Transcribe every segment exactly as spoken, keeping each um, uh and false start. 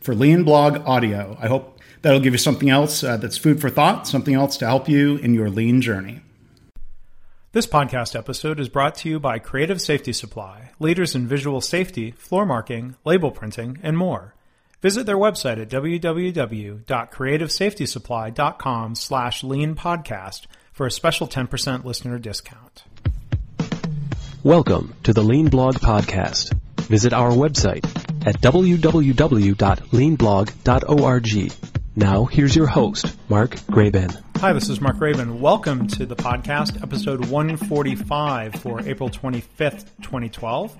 for Lean Blog Audio. I hope that'll give you something else uh, that's food for thought, something else to help you in your lean journey. This podcast episode is brought to you by Creative Safety Supply, leaders in visual safety, floor marking, label printing, and more. Visit their website at w w w dot creative safety supply dot com slash lean podcast for a special ten percent listener discount. Welcome to the Lean Blog Podcast. Visit our website at w w w dot lean blog dot org. Now, here's your host, Mark Graban. Hi, this is Mark Graban. Welcome to the podcast, episode one forty-five for April twenty-fifth, twenty twelve.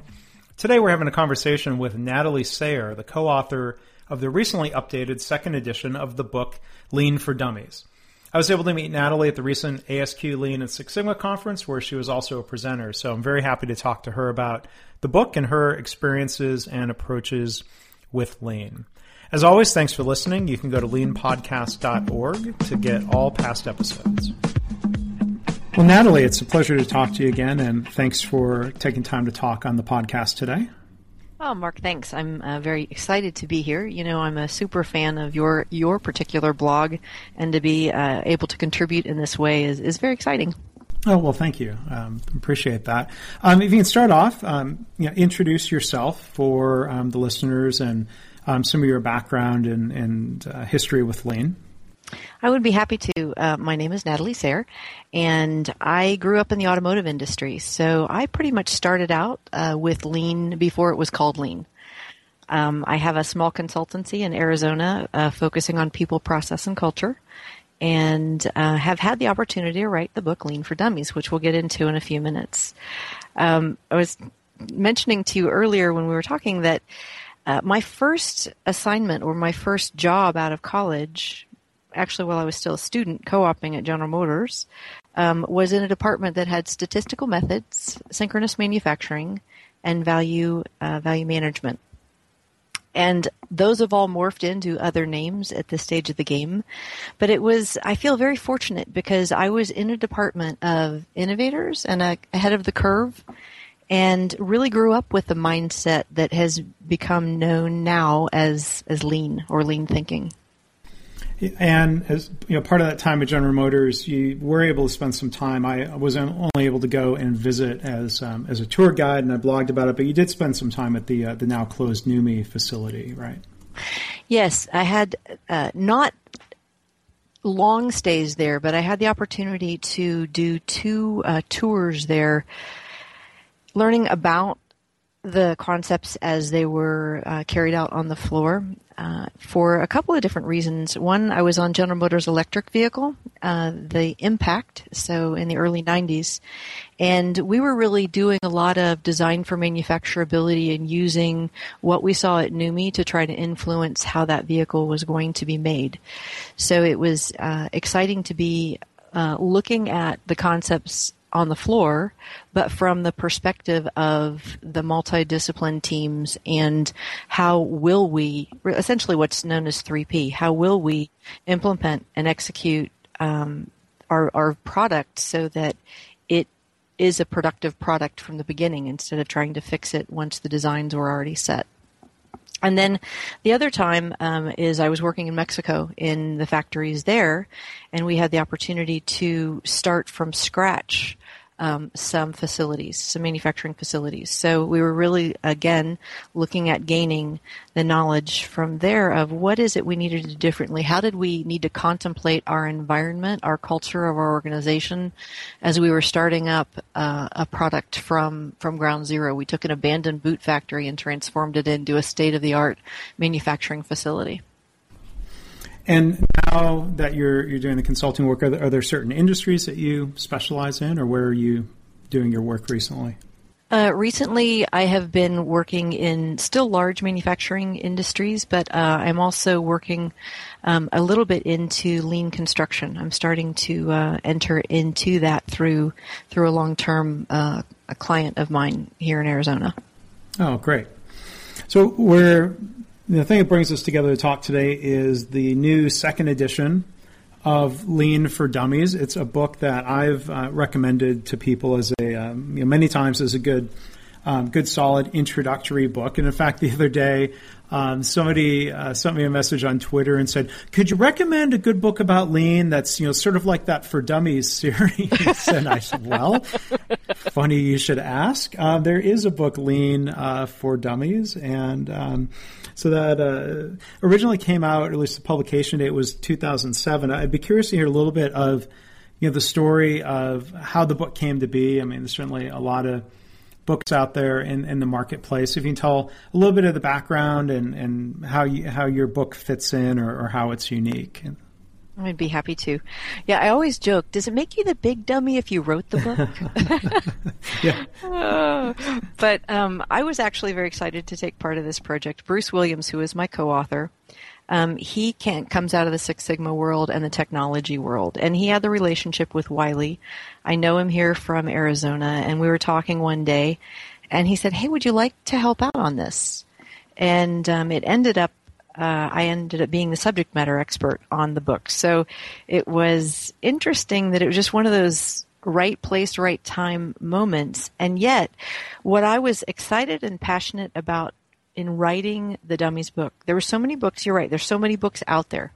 Today, we're having a conversation with Natalie Sayer, the co-author of the recently updated second edition of the book, Lean for Dummies. I was able to meet Natalie at the recent A S Q Lean and Six Sigma conference, where she was also a presenter. So I'm very happy to talk to her about the book and her experiences and approaches with Lean. As always, thanks for listening. You can go to lean podcast dot org to get all past episodes. Well, Natalie, it's a pleasure to talk to you again, and thanks for taking time to talk on the podcast today. Oh, Mark, thanks. I'm uh, very excited to be here. You know, I'm a super fan of your your particular blog, and to be uh, able to contribute in this way is, is very exciting. Oh, well, thank you. Um, appreciate that. Um, if you can start off, um, you know, introduce yourself for um, the listeners and um, some of your background and, and uh, history with Lean. I would be happy to. Uh, my name is Natalie Sayer, and I grew up in the automotive industry. So I pretty much started out uh, with Lean before it was called Lean. Um, I have a small consultancy in Arizona uh, focusing on people, process, and culture, and uh, have had the opportunity to write the book Lean for Dummies, which we'll get into in a few minutes. Um, I was mentioning to you earlier when we were talking that uh, my first assignment or my first job out of college, actually while I was still a student co-oping at General Motors, um, was in a department that had statistical methods, synchronous manufacturing, and value uh, value management. And those have all morphed into other names at this stage of the game. But it was, I feel very fortunate because I was in a department of innovators and uh, ahead of the curve, and really grew up with the mindset that has become known now as, as lean or lean thinking. And as you know, part of that time at General Motors, you were able to spend some time. I was only able to go and visit as um, as a tour guide, and I blogged about it. But you did spend some time at the uh, the now closed NUMMI facility, right? Yes, I had uh, not long stays there, but I had the opportunity to do two uh, tours there, learning about the concepts as they were uh, carried out on the floor. Uh, for a couple of different reasons. One, I was on General Motors electric vehicle, uh, the Impact, so in the early nineties. And we were really doing a lot of design for manufacturability and using what we saw at NUMMI to try to influence how that vehicle was going to be made. So it was uh, exciting to be uh, looking at the concepts on the floor, but from the perspective of the multidiscipline teams and how will we, essentially what's known as three P, how will we implement and execute um, our, our product so that it is a productive product from the beginning instead of trying to fix it once the designs were already set. And then the other time um, is I was working in Mexico in the factories there, and we had the opportunity to start from scratch um, some facilities, some manufacturing facilities. So we were really, again, looking at gaining the knowledge from there of what is it we needed to do differently? How did we need to contemplate our environment, our culture of our organization as we were starting up uh, a product from, from ground zero? We took an abandoned boot factory and transformed it into a state-of-the-art manufacturing facility. And now that you're you're doing the consulting work, are there, are there certain industries that you specialize in, or where are you doing your work recently? Uh, recently, I have been working in still large manufacturing industries, but uh, I'm also working um, a little bit into lean construction. I'm starting to uh, enter into that through through a long-term uh, a client of mine here in Arizona. Oh, great. So we're... The thing that brings us together to talk today is the new second edition of Lean for Dummies. It's a book that I've uh, recommended to people as a um, you know, many times as a good, um, good solid introductory book. And in fact, the other day, um, somebody uh, sent me a message on Twitter and said, "Could you recommend a good book about Lean that's you know sort of like that For Dummies series?" And I said, "Well, funny you should ask. Uh, there is a book, Lean uh, for Dummies, and." Um, So that uh, originally came out, or at least the publication date was two thousand seven. I'd be curious to hear a little bit of, you know, the story of how the book came to be. I mean, there's certainly a lot of books out there in, in the marketplace. If you can tell a little bit of the background and, and how you, how your book fits in or, or how it's unique. I'd be happy to. Yeah, I always joke, does it make you the big dummy if you wrote the book? Yeah. Oh. But um, I was actually very excited to take part of this project. Bruce Williams, who is my co-author, um, he can, comes out of the Six Sigma world and the technology world, and he had the relationship with Wiley. I know him here from Arizona, and we were talking one day, and he said, "Hey, would you like to help out on this?" And um, it ended up Uh, I ended up being the subject matter expert on the book. So it was interesting that it was just one of those right place, right time moments. And yet, what I was excited and passionate about in writing the Dummies book, there were so many books, you're right, there's so many books out there.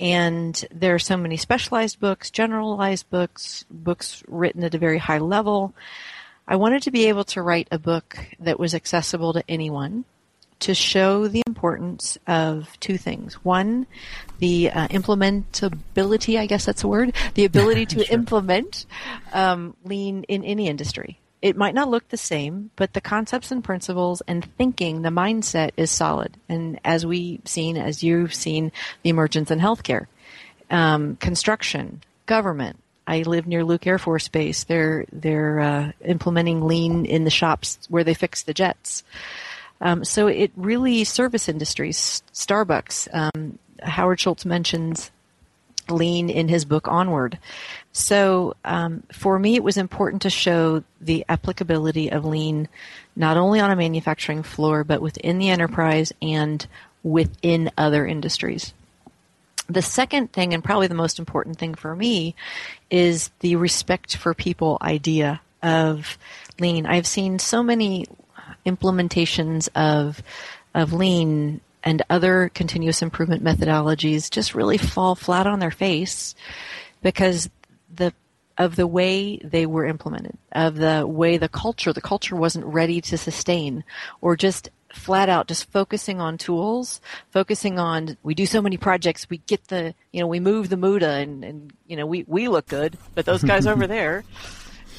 And there are so many specialized books, generalized books, books written at a very high level. I wanted to be able to write a book that was accessible to anyone, to show the importance of two things. One, the uh, implementability, I guess that's a word, the ability to sure. implement um, lean in any industry. It might not look the same, but the concepts and principles and thinking, the mindset is solid. And as we've seen, as you've seen, the emergence in healthcare, um, construction, government. I live near Luke Air Force Base. They're, they're uh, implementing lean in the shops where they fix the jets. Um, so it really, service industries, Starbucks, um, Howard Schultz mentions lean in his book Onward. So um, for me, it was important to show the applicability of lean not only on a manufacturing floor, but within the enterprise and within other industries. The second thing, and probably the most important thing for me, is the respect for people idea of lean. I've seen so many implementations of of lean and other continuous improvement methodologies just really fall flat on their face because the of the way they were implemented, of the way the culture, the culture wasn't ready to sustain, or just flat out just focusing on tools, focusing on we do so many projects, we get the, you know, we move the Muda and, and you know, we, we look good, but those guys over there.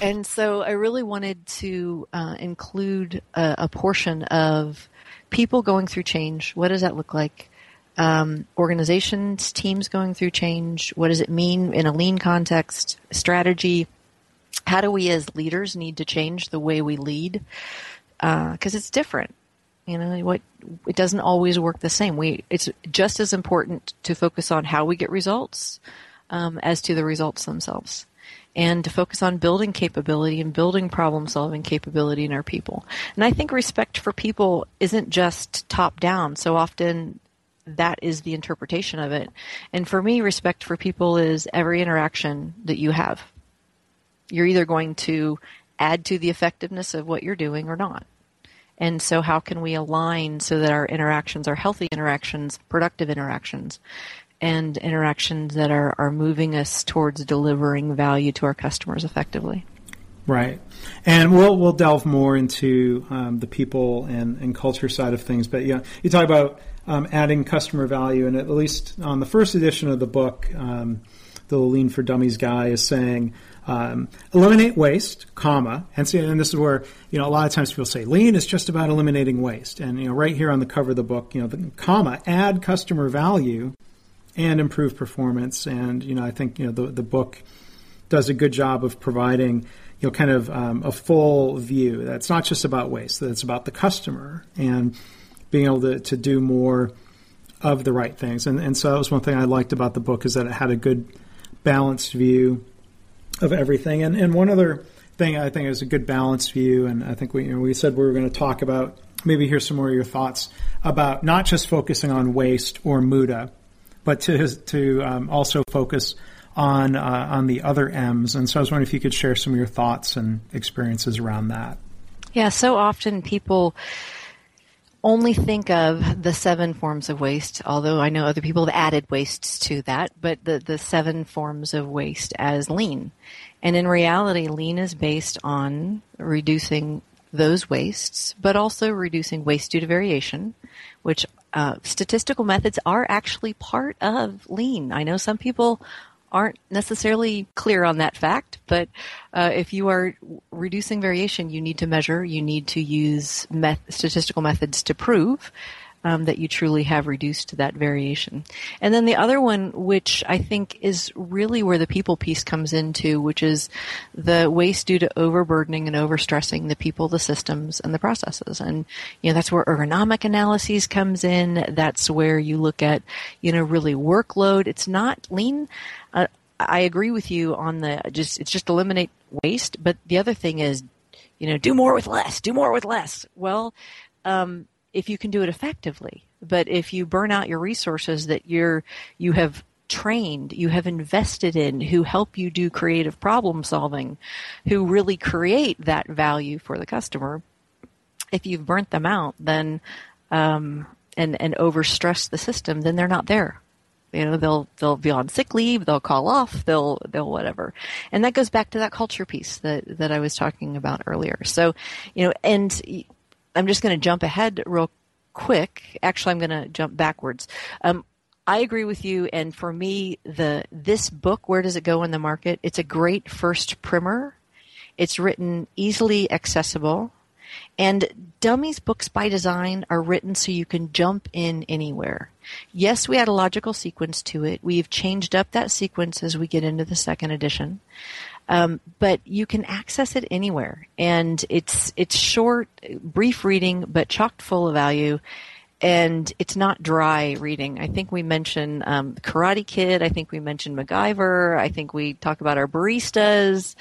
And so I really wanted to uh, include a, a portion of people going through change. What does that look like? Um, organizations, teams going through change. What does it mean in a lean context? Strategy. How do we as leaders need to change the way we lead? Because uh, it's different. You know, what it doesn't always work the same. We it's just as important to focus on how we get results um, as to the results themselves, and to focus on building capability and building problem-solving capability in our people. And I think respect for people isn't just top-down. So often that is the interpretation of it. And for me, respect for people is every interaction that you have. You're either going to add to the effectiveness of what you're doing or not. And so how can we align so that our interactions are healthy interactions, productive interactions, and interactions that are, are moving us towards delivering value to our customers effectively. Right. And we'll we'll delve more into um, the people and, and culture side of things. But, yeah, you talk about um, adding customer value. And at least on the first edition of the book, um, the Lean for Dummies guy is saying um, eliminate waste, comma. And, see, and this is where, you know, a lot of times people say lean is just about eliminating waste. And, you know, right here on the cover of the book, you know, the comma, add customer value and improve performance. And, you know, I think, you know, the, the book does a good job of providing you know, kind of um, a full view. That's not just about waste. That's about the customer and being able to, to do more of the right things. And, and so that was one thing I liked about the book is that it had a good balanced view of everything. And, and one other thing I think is a good balanced view, and I think we you know, we said we were going to talk about, maybe hear some more of your thoughts about not just focusing on waste or M U D A, but to, to um, also focus on uh, on the other M's. And so I was wondering if you could share some of your thoughts and experiences around that. Yeah, so often people only think of the seven forms of waste, although I know other people have added wastes to that, but the, the seven forms of waste as lean. And in reality, lean is based on reducing those wastes, but also reducing waste due to variation, which uh, statistical methods are actually part of lean. I know some people aren't necessarily clear on that fact, but uh, if you are reducing variation, you need to measure, you need to use meth- statistical methods to prove um, that you truly have reduced that variation. And then the other one, which I think is really where the people piece comes into, which is the waste due to overburdening and overstressing the people, the systems, and the processes. And, you know, that's where ergonomic analyses comes in. That's where you look at, you know, really workload. It's not lean. Uh, I agree with you on the just, it's just eliminate waste. But the other thing is, you know, do more with less, do more with less. Well, um, if you can do it effectively, but if you burn out your resources that you're, you have trained, you have invested in, who help you do creative problem solving, who really create that value for the customer, if you've burnt them out, then, um, and, and overstressed the system, then they're not there. You know, they'll they'll be on sick leave, they'll call off, they'll they'll whatever. And that goes back to that culture piece that, that I was talking about earlier. So, you know, and I'm just going to jump ahead real quick. Actually, I'm going to jump backwards. Um, I agree with you. And for me, the this book, Where Does It Go in the Market? It's a great first primer. It's written easily accessible. And Dummies books by design are written so you can jump in anywhere. Yes, we add a logical sequence to it. We've changed up that sequence as we get into the second edition. Um, but you can access it anywhere. And it's it's short, brief reading, but chock full of value. And it's not dry reading. I think we mentioned um, Karate Kid. I think we mentioned MacGyver. I think we talk about our baristas.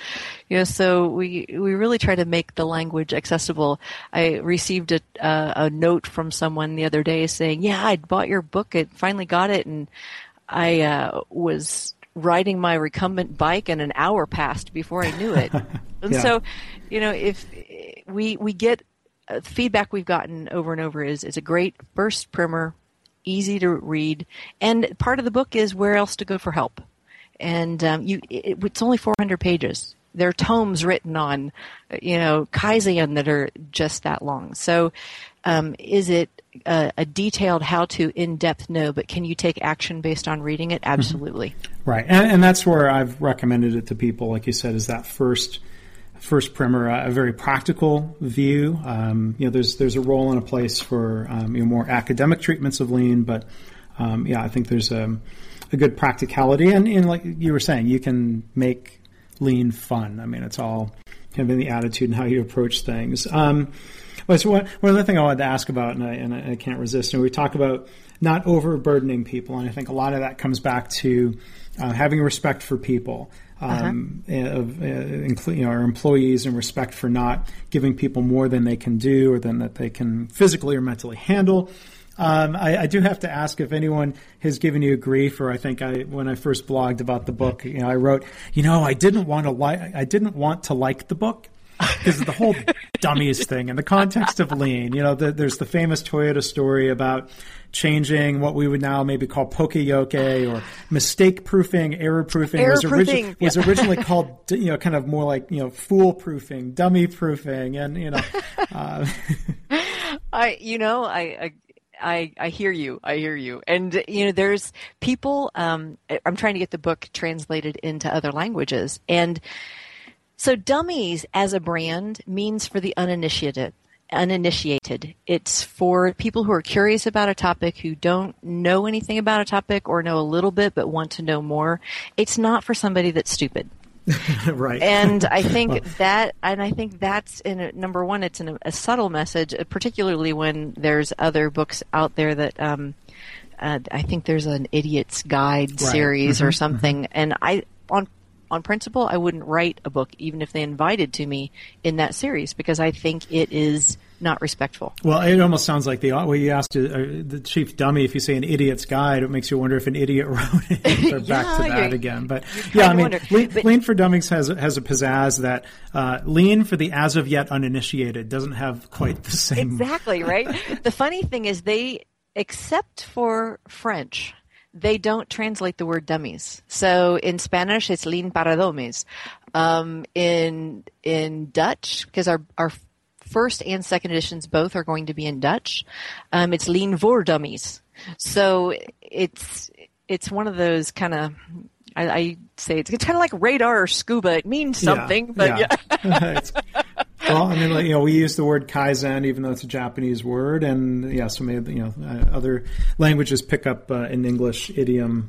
You know, so we we really try to make the language accessible. I received a uh, a note from someone the other day saying, "Yeah, I bought your book. I finally got it, and I uh, was riding my recumbent bike, and an hour passed before I knew it." And yeah. So, you know, if we we get. Uh, feedback we've gotten over and over is it's a great first primer, easy to read, and part of the book is where else to go for help. And um, you, it, it's only four hundred pages. There are tomes written on, you know, Kaizen that are just that long. So, um, is it a, a detailed how-to in-depth? No, but can you take action based on reading it? Absolutely. Mm-hmm. Right, and, and that's where I've recommended it to people. Like you said, is that first. First primer, a very practical view. Um, you know, there's there's a role and a place for um, you know, more academic treatments of lean, but um, yeah, I think there's a, a good practicality. And, and like you were saying, you can make lean fun. I mean, it's all kind of in the attitude and how you approach things. Um, but so one, one other thing I wanted to ask about, and I, and I can't resist, and we talk about not overburdening people, and I think a lot of that comes back to uh, having respect for people. Um, uh-huh. of, uh, inclu- you know, our employees, and respect for not giving people more than they can do or than that they can physically or mentally handle. Um, I, I do have to ask if anyone has given you grief, or I think I, when I first blogged about the book, you know, I wrote, you know, I didn't want to like, I didn't want to like the book because the whole Dummies thing in the context of Lean. You know, the, there's the famous Toyota story about changing what we would now maybe call poke-yoke or mistake-proofing, error-proofing. Error-proofing. Was, origi- was originally called, you know, kind of more like, you know, fool-proofing, dummy-proofing. And, you know. Uh, I, you know, I, I I, I hear you. I hear you. And, you know, there's people, um, I'm trying to get the book translated into other languages. And so Dummies as a brand means for the uninitiated. uninitiated. It's for people who are curious about a topic, who don't know anything about a topic or know a little bit but want to know more. It's not for somebody that's stupid. Right. And I think well. that, and I think that's in a, number one. It's in a, a subtle message, particularly when there's other books out there that um, uh, I think there's an Idiot's Guide right. series mm-hmm. or something. Mm-hmm. And I, on on principle, I wouldn't write a book even if they invited to me in that series because I think it is not respectful. Well, it almost sounds like the what you asked uh, the chief dummy. If you say an Idiot's Guide, it makes you wonder if an idiot wrote it. Or yeah, back to that again. But yeah, I mean, Lean, but, Lean for Dummies has has a pizzazz that uh, Lean for the as of yet uninitiated doesn't have quite the same. Exactly right. The funny thing is, they except for French. They don't translate the word dummies. So in Spanish, it's lean para dummies. Um, in in Dutch, because our our first and second editions both are going to be in Dutch, um, it's lean voor dummies. So it's it's one of those kind of I, I say it's, it's kind of like radar or scuba. It means something, yeah, but yeah. yeah. Well, I mean, like, you know, we use the word kaizen, even though it's a Japanese word, and yeah, so maybe you know uh, other languages pick up uh, an English idiom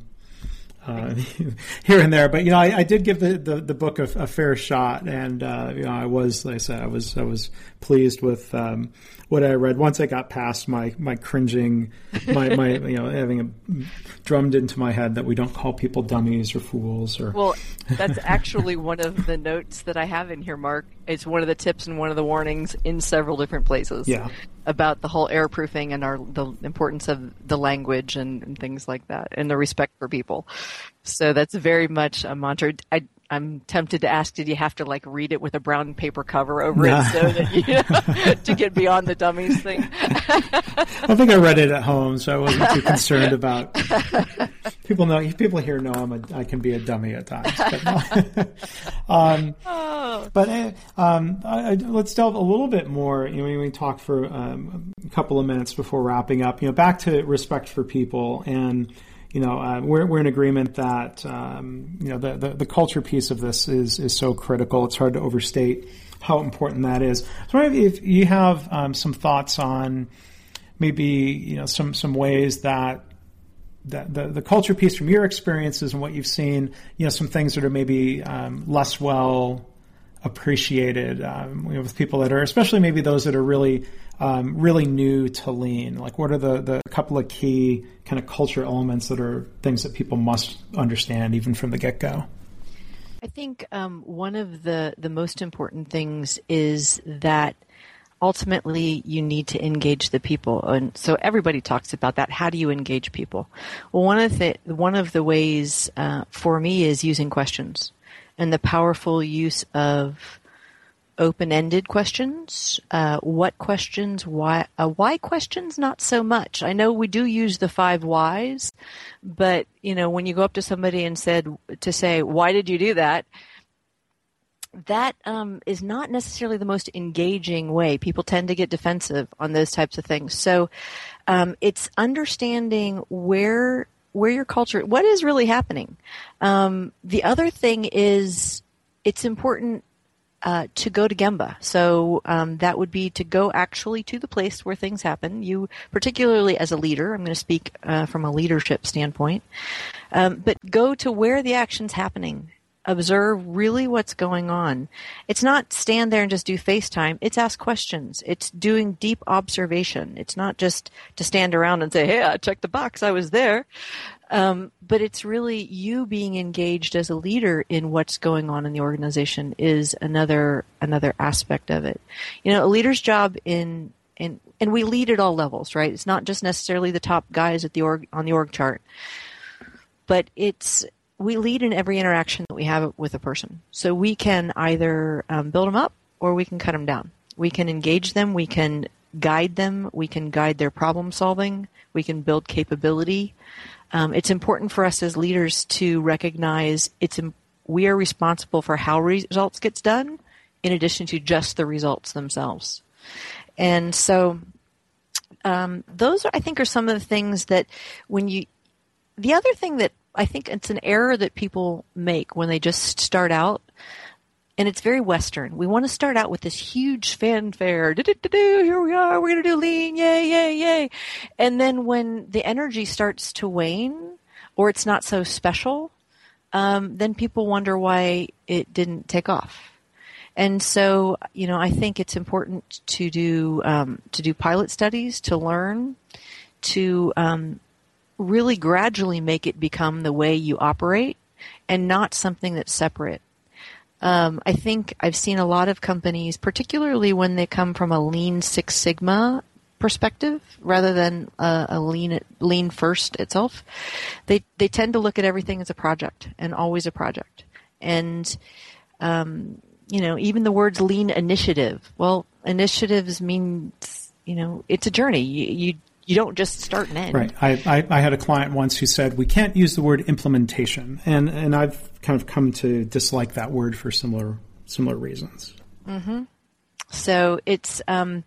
uh, here and there. But you know, I, I did give the, the, the book a, a fair shot, and uh, you know, I was, like I said, I was I was pleased with um, what I read. Once I got past my my cringing, my my you know having a, drummed into my head that we don't call people dummies or fools or well, that's actually one of the notes that I have in here, Mark. It's one of the tips and one of the warnings in several different places yeah. about the whole error-proofing and our, the importance of the language and, and things like that and the respect for people. So that's very much a mantra. I, I'm tempted to ask, did you have to like read it with a brown paper cover over no. it so that you know, to get beyond the dummies thing? I think I read it at home, so I wasn't too concerned about people know people here know I'm a, I can be a dummy at times. But, no. um, oh. but um, I, I, let's delve a little bit more. You know, we talked for um, a couple of minutes before wrapping up. You know, back to respect for people and. You know, uh, we're we're in agreement that um, you know the, the the culture piece of this is is so critical. It's hard to overstate how important that is. So maybe if you have um, some thoughts on maybe you know some some ways that that the the culture piece from your experiences and what you've seen, you know, some things that are maybe um, less well appreciated um, you know, with people that are, especially maybe those that are really. Um, really new to Lean? Like what are the, the couple of key kind of culture elements that are things that people must understand even from the get-go? I think um, one of the, the most important things is that ultimately you need to engage the people. And so everybody talks about that. How do you engage people? Well, one of the, one of the ways uh, for me is using questions and the powerful use of open-ended questions, uh, what questions, why, uh, why questions, not so much. I know we do use the five whys, but, you know, when you go up to somebody and said, to say, why did you do that? That um, is not necessarily the most engaging way. People tend to get defensive on those types of things. So um, it's understanding where, where your culture, what is really happening. Um, the other thing is it's important Uh, to go to Gemba. So um, that would be to go actually to the place where things happen. You, particularly as a leader, I'm going to speak uh, from a leadership standpoint, um, but go to where the action's happening. Observe really what's going on. It's not stand there and just do FaceTime. It's ask questions. It's doing deep observation. It's not just to stand around and say, hey, I checked the box. I was there. Um, but it's really you being engaged as a leader in what's going on in the organization is another another aspect of it. You know, a leader's job in in and we lead at all levels, right? It's not just necessarily the top guys at the org on the org chart, but it's we lead in every interaction that we have with a person. So we can either um, build them up or we can cut them down. We can engage them. We can guide them. We can guide their problem solving. We can build capability. Um, it's important for us as leaders to recognize it's we are responsible for how results gets done in addition to just the results themselves. And so um, those, are, I think, are some of the things that when you – the other thing that I think it's an error that people make when they just start out, and it's very Western. We want to start out with this huge fanfare. Do-do-do-do, here we are. We're going to do lean. Yay, yay, yay. And then when the energy starts to wane or it's not so special, um, then people wonder why it didn't take off. And so, you know, I think it's important to do um, to do pilot studies, to learn, to um, really gradually make it become the way you operate and not something that's separate. Um, I think I've seen a lot of companies, particularly when they come from a Lean Six Sigma perspective rather than a, a lean lean first itself, they they tend to look at everything as a project and always a project. And um you know, even the words lean initiative. Well, initiatives mean, you know, it's a journey. You you, you don't just start and end. Right. I, I, I had a client once who said, we can't use the word implementation. And and I've kind of come to dislike that word for similar similar reasons. Mm-hmm. So it's, um,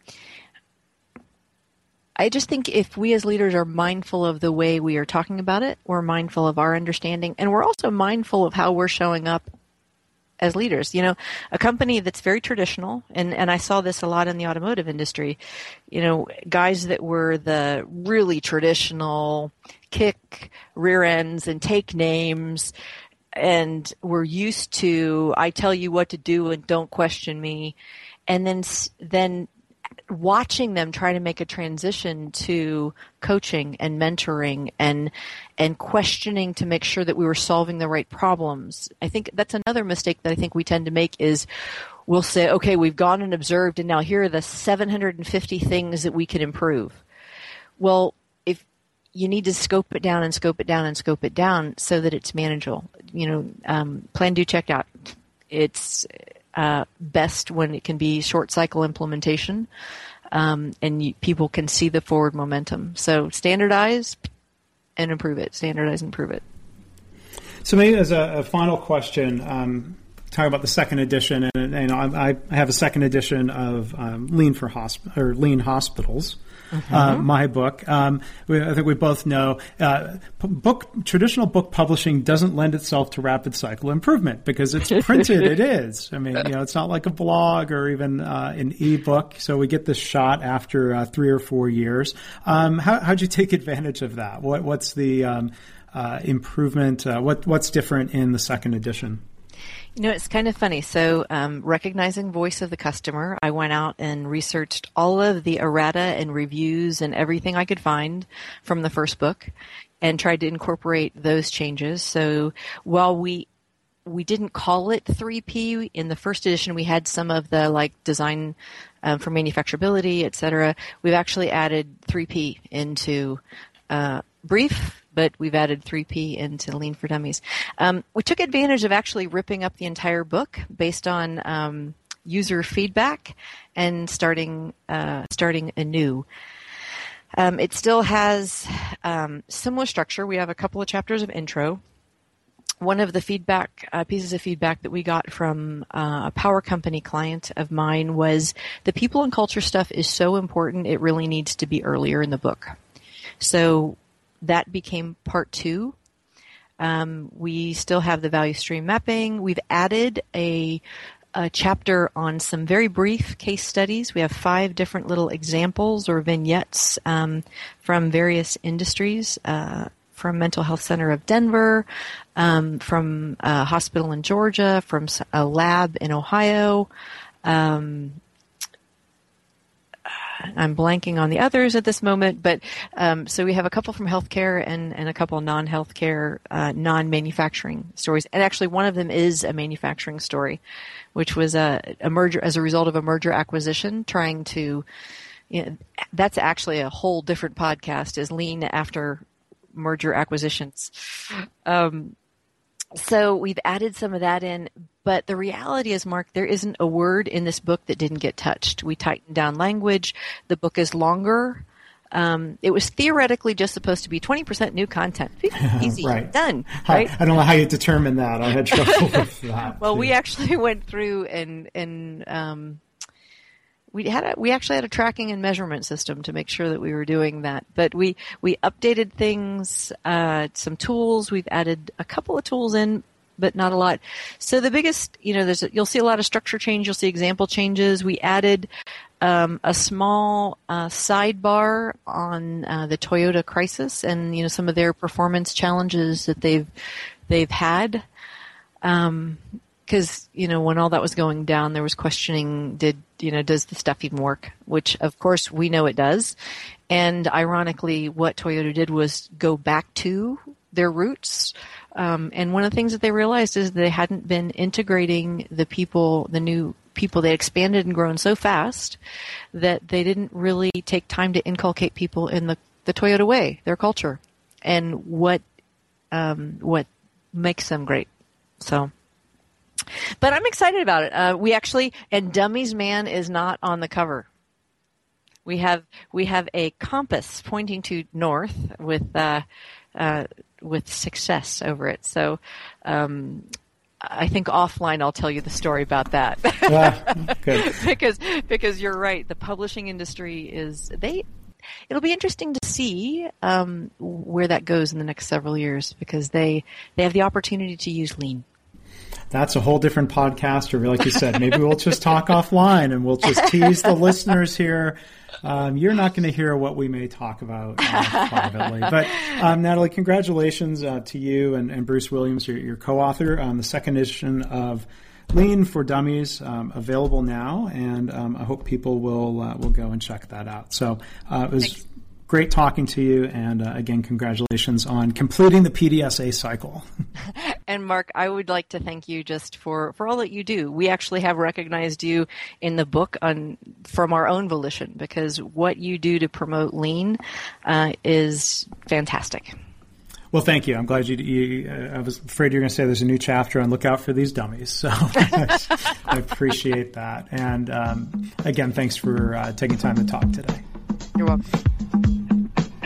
I just think if we as leaders are mindful of the way we are talking about it, we're mindful of our understanding, and we're also mindful of how we're showing up as leaders. You know, a company that's very traditional, and, and I saw this a lot in the automotive industry, you know, guys that were the really traditional kick rear ends and take names and were used to, I tell you what to do and don't question me. And then, then watching them try to make a transition to coaching and mentoring and and questioning to make sure that we were solving the right problems. I think that's another mistake that I think we tend to make is we'll say, okay, we've gone and observed, and now here are the seven hundred fifty things that we can improve. Well, if you need to scope it down and scope it down and scope it down so that it's manageable. You know, um, plan, do, check out. It's Uh, best when it can be short cycle implementation, um, and you, people can see the forward momentum. So standardize and improve it. Standardize and improve it. So maybe as a, a final question, um, talking about the second edition, and, and I, I have a second edition of um, Lean for Hosp- or Lean Hospitals. Mm-hmm. Uh, my book. Um, we, I think we both know uh, book traditional book publishing doesn't lend itself to rapid cycle improvement because it's printed. It is. I mean, you know, it's not like a blog or even uh, an ebook. So we get this shot after uh, three or four years. Um, how, how'd you take advantage of that? What, what's the um, uh, improvement? Uh, what, what's different in the second edition? You know, it's kind of funny. So um, recognizing voice of the customer, I went out and researched all of the errata and reviews and everything I could find from the first book and tried to incorporate those changes. So while we we didn't call it three P, in the first edition we had some of the like design um, for manufacturability, et cetera. We've actually added three P into uh, brief, but we've added three P into Lean for Dummies. Um, we took advantage of actually ripping up the entire book based on um, user feedback and starting uh, starting anew. Um, it still has um, similar structure. We have a couple of chapters of intro. One of the feedback uh, pieces of feedback that we got from uh, a power company client of mine was the people and culture stuff is so important. It really needs to be earlier in the book. So that became part two. Um, we still have the value stream mapping. We've added a, a chapter on some very brief case studies. We have five different little examples or vignettes um, from various industries, uh, from Mental Health Center of Denver, um, from a hospital in Georgia, from a lab in Ohio. Um, I'm blanking on the others at this moment, but um, so we have a couple from healthcare and, and a couple non-healthcare, uh, non-manufacturing stories. And actually one of them is a manufacturing story, which was a, a merger as a result of a merger acquisition, trying to, you know, that's actually a whole different podcast is Lean After Merger Acquisitions. Um, So we've added some of that in, but the reality is, Mark, there isn't a word in this book that didn't get touched. We tightened down language. The book is longer. Um, it was theoretically just supposed to be twenty percent new content. Easy. Right. Done. Right? I, I don't know how you determine that. I had trouble with that. Well, too. We actually went through and, and, um, we had a, we actually had a tracking and measurement system to make sure that we were doing that. But we, we updated things, uh, some tools. We've added a couple of tools in, but not a lot. So the biggest, you know, there's, a, you'll see a lot of structure change. You'll see example changes. We added, um, a small, uh, sidebar on, uh, the Toyota crisis and, you know, some of their performance challenges that they've, they've had. Um, Because, you know, when all that was going down, there was questioning, did, you know, does the stuff even work? Which, of course, we know it does. And ironically, what Toyota did was go back to their roots. Um, and one of the things that they realized is they hadn't been integrating the people, the new people. They expanded and grown so fast that they didn't really take time to inculcate people in the, the Toyota way, their culture, and what um, what makes them great. So... But I'm excited about it. Uh, we actually, and Dummies Man is not on the cover. We have we have a compass pointing to north with uh, uh, with success over it. So um, I think offline I'll tell you the story about that. Yeah, good. because because you're right. The publishing industry is they. It'll be interesting to see um, where that goes in the next several years because they they have the opportunity to use Lean. That's a whole different podcast, or like you said, maybe we'll just talk offline and we'll just tease the listeners here. Um, you're not going to hear what we may talk about uh, privately. But um, Natalie, congratulations uh, to you and, and Bruce Williams, your, your co-author, on the second edition of Lean for Dummies, um, available now. And um, I hope people will uh, will go and check that out. So uh, it was Thanks. Great talking to you, and uh, again, congratulations on completing the P D S A cycle. And Mark, I would like to thank you just for, for all that you do. We actually have recognized you in the book on from our own volition because what you do to promote Lean uh, is fantastic. Well, thank you. I'm glad you, you uh, I was afraid you were going to say there's a new chapter and look out for these dummies. So I appreciate that. And um, again, thanks for uh, taking time to talk today. You're welcome.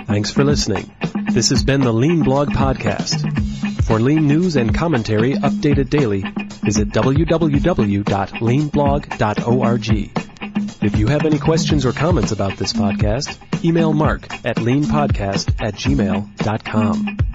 Thanks for listening. This has been the Lean Blog Podcast. For Lean news and commentary updated daily, visit w w w dot lean blog dot org. If you have any questions or comments about this podcast, email mark at leanpodcast at gmail dot com.